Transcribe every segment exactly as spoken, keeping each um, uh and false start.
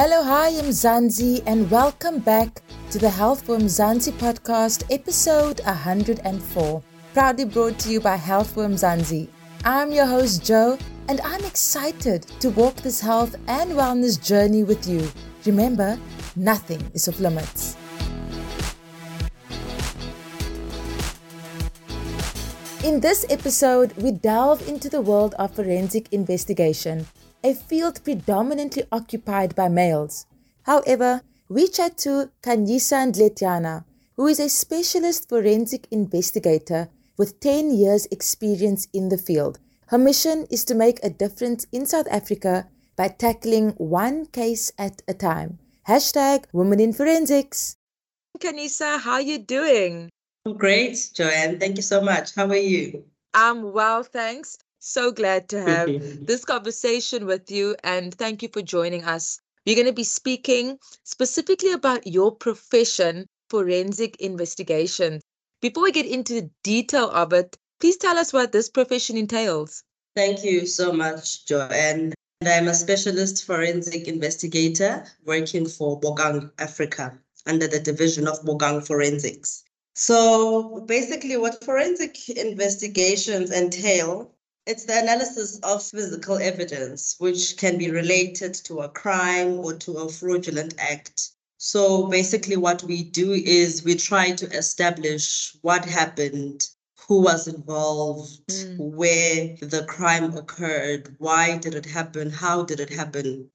Hello, hi, Mzansi, and welcome back to the Health For Mzansi podcast, episode one hundred and four, proudly brought to you by Health For Mzansi. I'm your host, Joe, and I'm excited to walk this health and wellness journey with you. Remember, nothing is off limits. In this episode, we delve into the world of forensic investigation, a field predominantly occupied by males. However, we chat to Khanyisa Ndletyana, who is a specialist forensic investigator with ten years experience in the field. Her mission is to make a difference in South Africa by tackling one case at a time. Hashtag Women in Forensics. Khanyisa, how are you doing? I'm great, Joanne. Thank you so much. How are you? I'm well, thanks. So glad to have this conversation with you, and thank you for joining us. We're going to be speaking specifically about your profession, forensic investigation. Before we get into the detail of it, please tell us what this profession entails. Thank you so much, Joanne. And I'm a specialist forensic investigator working for Bogang Africa under the division of Bogang Forensics. So basically what forensic investigations entail, it's the analysis of physical evidence, which can be related to a crime or to a fraudulent act. So basically what we do is we try to establish what happened, who was involved, mm. where the crime occurred, why did it happen, how did it happen?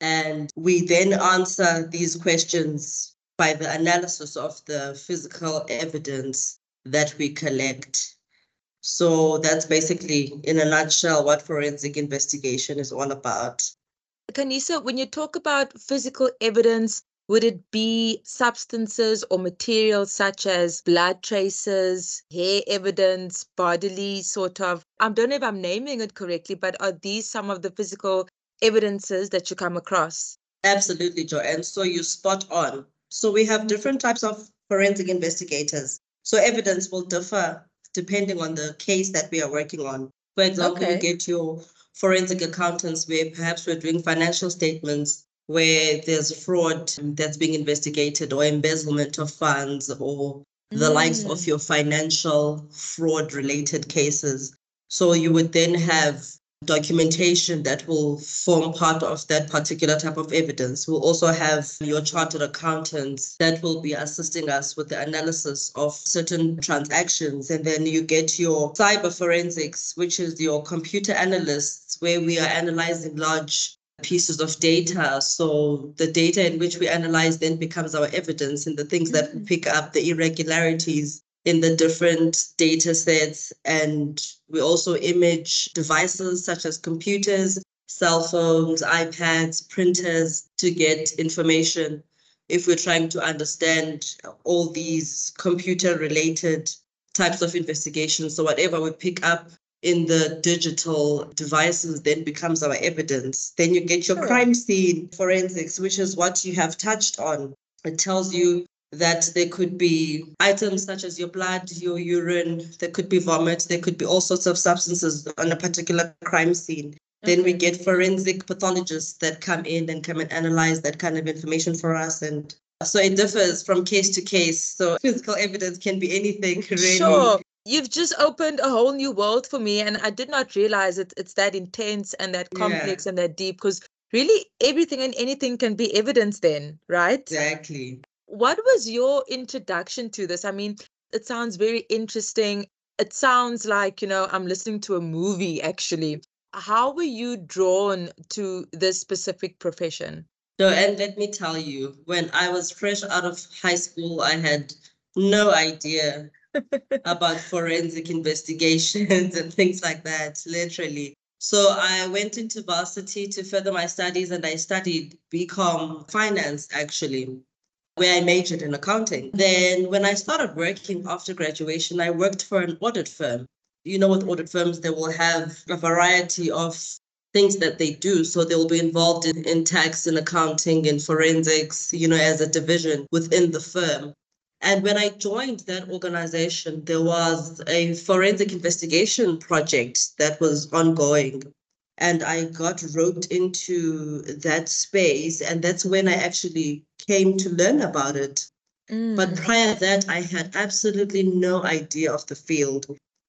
And we then answer these questions by the analysis of the physical evidence that we collect. So that's basically, in a nutshell, what forensic investigation is all about. Khanyisa, when you talk about physical evidence, would it be substances or materials such as blood traces, hair evidence, bodily sort of, I don't know if I'm naming it correctly, but are these some of the physical evidences that you come across? Absolutely, Joanne. So you're spot on. So we have different types of forensic investigators. So evidence will differ depending on the case that we are working on. For example, okay. you get your forensic accountants where perhaps we're doing financial statements where there's fraud that's being investigated or embezzlement of funds or the mm. likes of your financial fraud-related cases. So you would then have documentation that will form part of that particular type of evidence. We'll also have your chartered accountants that will be assisting us with the analysis of certain transactions. And then you get your cyber forensics, which is your computer analysts, where we are analyzing large pieces of data. So the data in which we analyze then becomes our evidence, and the things mm-hmm. that we pick up, the irregularities in the different data sets. And we also image devices such as computers, cell phones, iPads, printers to get information. If we're trying to understand all these computer-related types of investigations, so whatever we pick up in the digital devices then becomes our evidence. Then you get your crime scene forensics, which is what you have touched on. It tells you that there could be items such as your blood, your urine, there could be vomit, there could be all sorts of substances on a particular crime scene. Okay. Then we get forensic pathologists that come in and come and analyze that kind of information for us. And so it differs from case to case. So physical evidence can be anything, really. Sure. You've just opened a whole new world for me, and I did not realize it, it's that intense and that complex yeah. and that deep, because really everything and anything can be evidence then, right? Exactly. What was your introduction to this? I mean, it sounds very interesting. It sounds like, you know, I'm listening to a movie, actually. How were you drawn to this specific profession? So, and let me tell you, when I was fresh out of high school, I had no idea about forensic investigations and things like that, literally. So I went into varsity to further my studies, and I studied BCom finance, actually, where I majored in accounting. Then when I started working after graduation, I worked for an audit firm. You know, with audit firms, they will have a variety of things that they do. So they will be involved in, in tax and accounting and forensics, you know, as a division within the firm. And when I joined that organization, there was a forensic investigation project that was ongoing. and I got roped into that space, and that's when I actually came to learn about it. Mm. But prior to that, I had absolutely no idea of the field.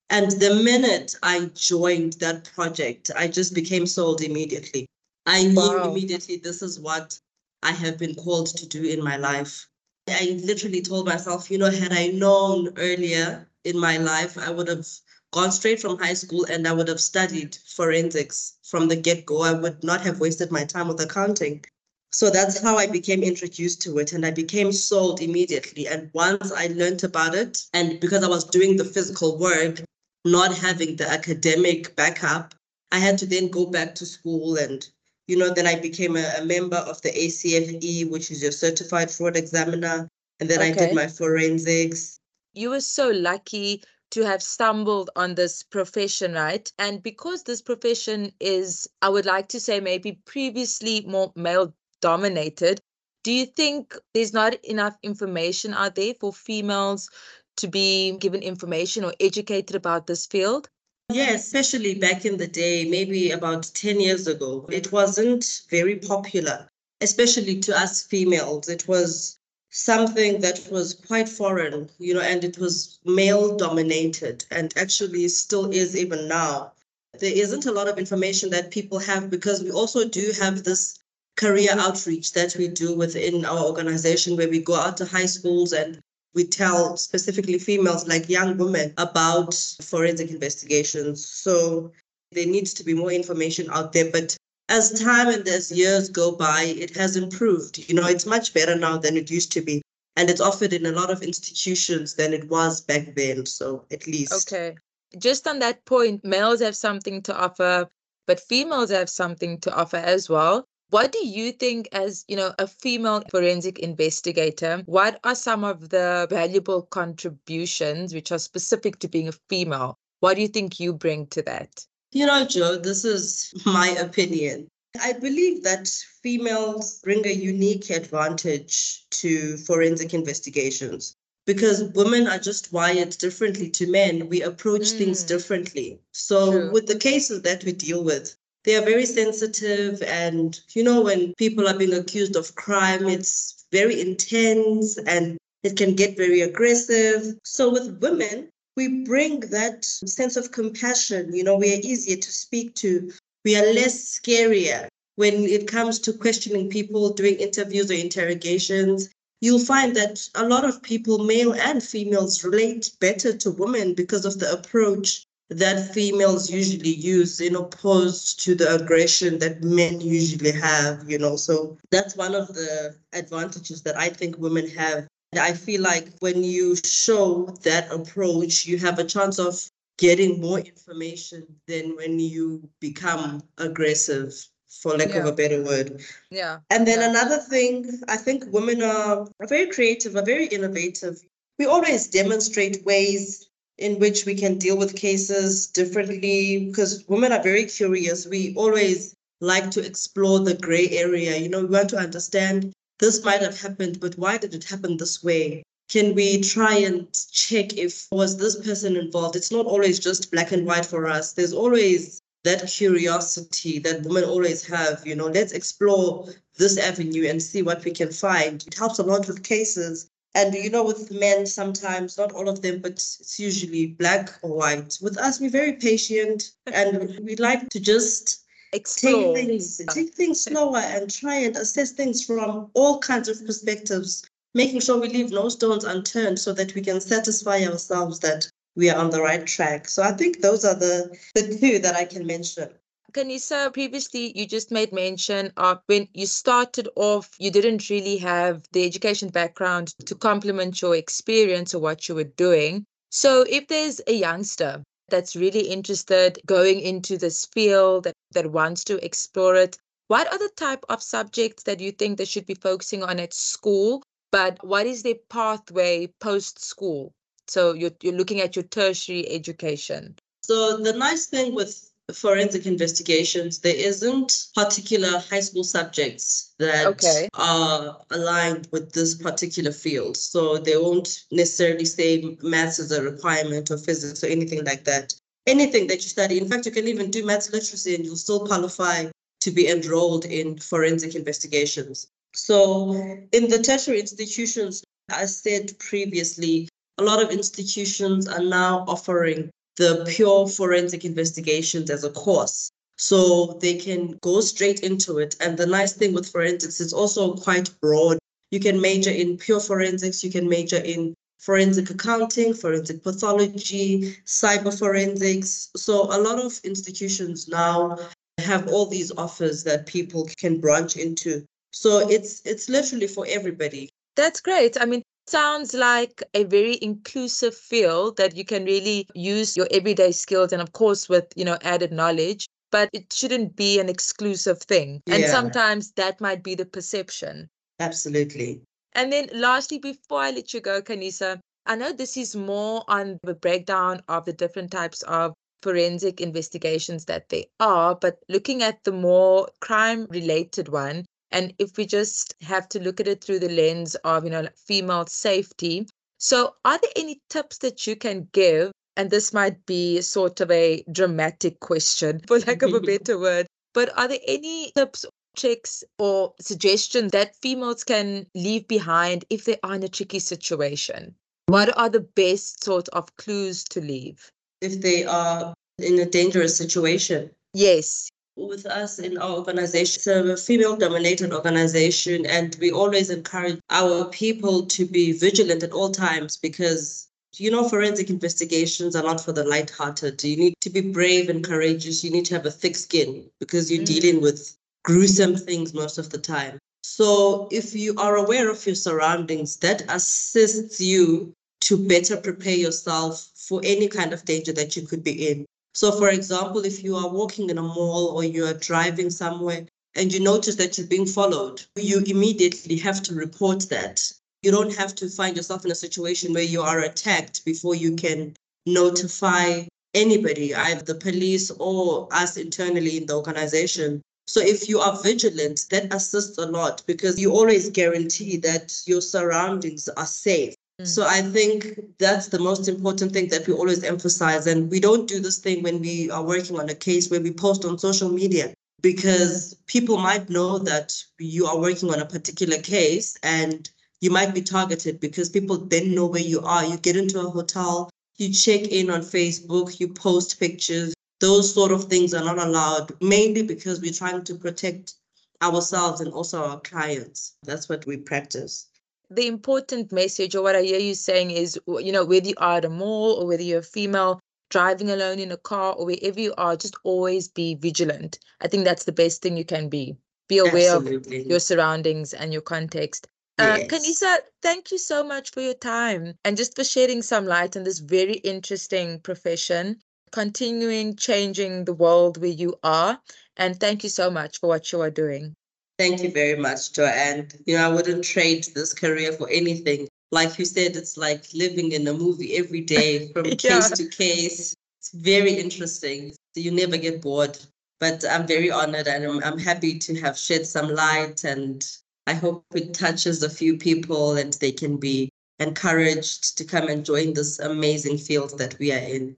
And the minute I joined that project, I just became sold immediately. I wow. knew immediately this is what I have been called to do in my life. I literally told myself, you know, had I known earlier in my life, I would have gone straight from high school and I would have studied forensics from the get-go. I would not have wasted my time with accounting. So that's how I became introduced to it, and I became sold immediately. And once I learned about it, and because I was doing the physical work, not having the academic backup, I had to then go back to school. And, you know, then I became a, a member of the A C F E, which is your Certified Fraud Examiner. And then okay. I did my forensics. You were so lucky to have stumbled on this profession, right? And because this profession is, I would like to say, maybe previously more male-dominated, do you think there's not enough information out there for females to be given information or educated about this field? Yeah, especially back in the day, maybe about ten years ago, it wasn't very popular, especially to us females. It was something that was quite foreign, you know, and it was male dominated, and actually still is even now. There isn't a lot of information that people have, because we also do have this career outreach that we do within our organization, where we go out to high schools and we tell specifically females, like young women, about forensic investigations. So there needs to be more information out there, but as time and as years go by, it has improved. You know, it's much better now than it used to be. And it's offered in a lot of institutions than it was back then. So at least. Okay. Just on that point, males have something to offer, but females have something to offer as well. What do you think, as, you know, a female forensic investigator, what are some of the valuable contributions which are specific to being a female? What do you think you bring to that? You know, Joe, this is my opinion. I believe that females bring a unique advantage to forensic investigations because women are just wired differently to men. We approach mm. things differently. So True. With the cases that we deal with, they are very sensitive. And, you know, when people are being accused of crime, it's very intense and it can get very aggressive. So with women, we bring that sense of compassion. You know, we are easier to speak to. We are less scarier when it comes to questioning people, doing interviews or interrogations. You'll find that a lot of people, male and females, relate better to women because of the approach that females usually use in opposed to the aggression that men usually have, you know. So that's one of the advantages that I think women have. I feel like when you show that approach, you have a chance of getting more information than when you become aggressive, for lack yeah. of a better word. Yeah. And then yeah. another thing, I think women are very creative, are very innovative. We always demonstrate ways in which we can deal with cases differently because women are very curious. We always like to explore the gray area. You know, we want to understand, this might have happened, but why did it happen this way? Can we try and check if was this person involved? It's not always just black and white for us. There's always that curiosity that women always have, you know, let's explore this avenue and see what we can find. It helps a lot with cases. And, you know, with men sometimes, not all of them, but it's usually black or white. With us, we're very patient and we like to just Explore. Take things, take things slower and try and assess things from all kinds of perspectives, making sure we leave no stones unturned so that we can satisfy ourselves that we are on the right track. So I think those are the, the two that I can mention. Khanyisa, previously you just made mention of when you started off, you didn't really have the education background to complement your experience or what you were doing. So if there's a youngster that's really interested going into this field, that, that wants to explore it, what are the type of subjects that you think they should be focusing on at school? But what is their pathway post-school? So you're, you're looking at your tertiary education. So the nice thing with forensic investigations, there isn't particular high school subjects that okay. are aligned with this particular field. So they won't necessarily say maths is a requirement or physics or anything like that. anything that you study. In fact, you can even do maths literacy and you'll still qualify to be enrolled in forensic investigations. So in the tertiary institutions, I said previously, a lot of institutions are now offering the pure forensic investigations as a course. So they can go straight into it. And the nice thing with forensics, it's also quite broad. You can major in pure forensics, you can major in forensic accounting, forensic pathology, cyber forensics. So a lot of institutions now have all these offers that people can branch into. So it's it's literally for everybody. That's great. I mean, sounds like a very inclusive field that you can really use your everyday skills and, of course, with, you know, added knowledge, but it shouldn't be an exclusive thing. Yeah. And sometimes that might be the perception. Absolutely. And then lastly, before I let you go, Khanyisa, I know this is more on the breakdown of the different types of forensic investigations that there are, but looking at the more crime-related one, and if we just have to look at it through the lens of, you know, like female safety. So are there any tips that you can give? And this might be sort of a dramatic question, for lack of a better word. But are there any tips, tricks, or suggestions that females can leave behind if they are in a tricky situation? What are the best sort of clues to leave? If they are in a dangerous situation? Yes. With us in our organization, it's a female-dominated organization, and we always encourage our people to be vigilant at all times because, you know, forensic investigations are not for the light-hearted. You need to be brave and courageous. You need to have a thick skin because you're mm. dealing with gruesome things most of the time. So if you are aware of your surroundings, that assists you to better prepare yourself for any kind of danger that you could be in. So, for example, if you are walking in a mall or you are driving somewhere and you notice that you're being followed, you immediately have to report that. You don't have to find yourself in a situation where you are attacked before you can notify anybody, either the police or us internally in the organization. So if you are vigilant, that assists a lot because you always guarantee that your surroundings are safe. So I think that's the most important thing that we always emphasize. And we don't do this thing when we are working on a case where we post on social media because people might know that you are working on a particular case and you might be targeted because people then know where you are. You get into a hotel, you check in on Facebook, you post pictures. Those sort of things are not allowed, mainly because we're trying to protect ourselves and also our clients. That's what we practice. The important message, or what I hear you saying, is, you know, whether you are at a mall or whether you're a female driving alone in a car or wherever you are, just always be vigilant. I think that's the best thing you can be. Be aware Absolutely. Of your surroundings and your context. Yes. Uh, Khanyisa, thank you so much for your time and just for shedding some light on this very interesting profession, continuing changing the world where you are. And thank you so much for what you are doing. Thank you very much, Joanne. You know, I wouldn't trade this career for anything. Like you said, it's like living in a movie every day from yeah. case to case. It's very interesting. You never get bored. But I'm very honored and I'm, I'm happy to have shed some light. And I hope it touches a few people and they can be encouraged to come and join this amazing field that we are in.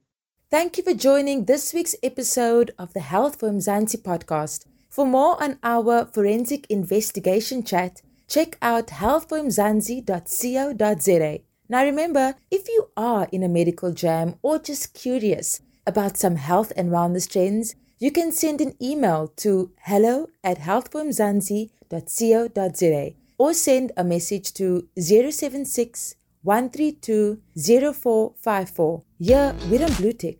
Thank you for joining this week's episode of the Health for Mzansi podcast. For more on our forensic investigation chat, check out health for mzansi dot co dot za. Now remember, if you are in a medical jam or just curious about some health and wellness trends, you can send an email to hello at health for mzansi dot co dot za or send a message to zero seven six, one three two, zero four five four. Yeah, we're on Blue Tech.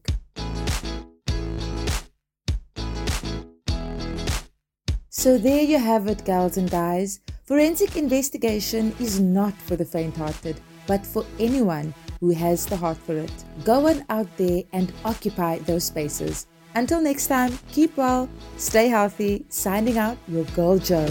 So there you have it, girls and guys. Forensic investigation is not for the faint-hearted, but for anyone who has the heart for it. Go on out there and occupy those spaces. Until next time, keep well, stay healthy. Signing out, your girl Jo.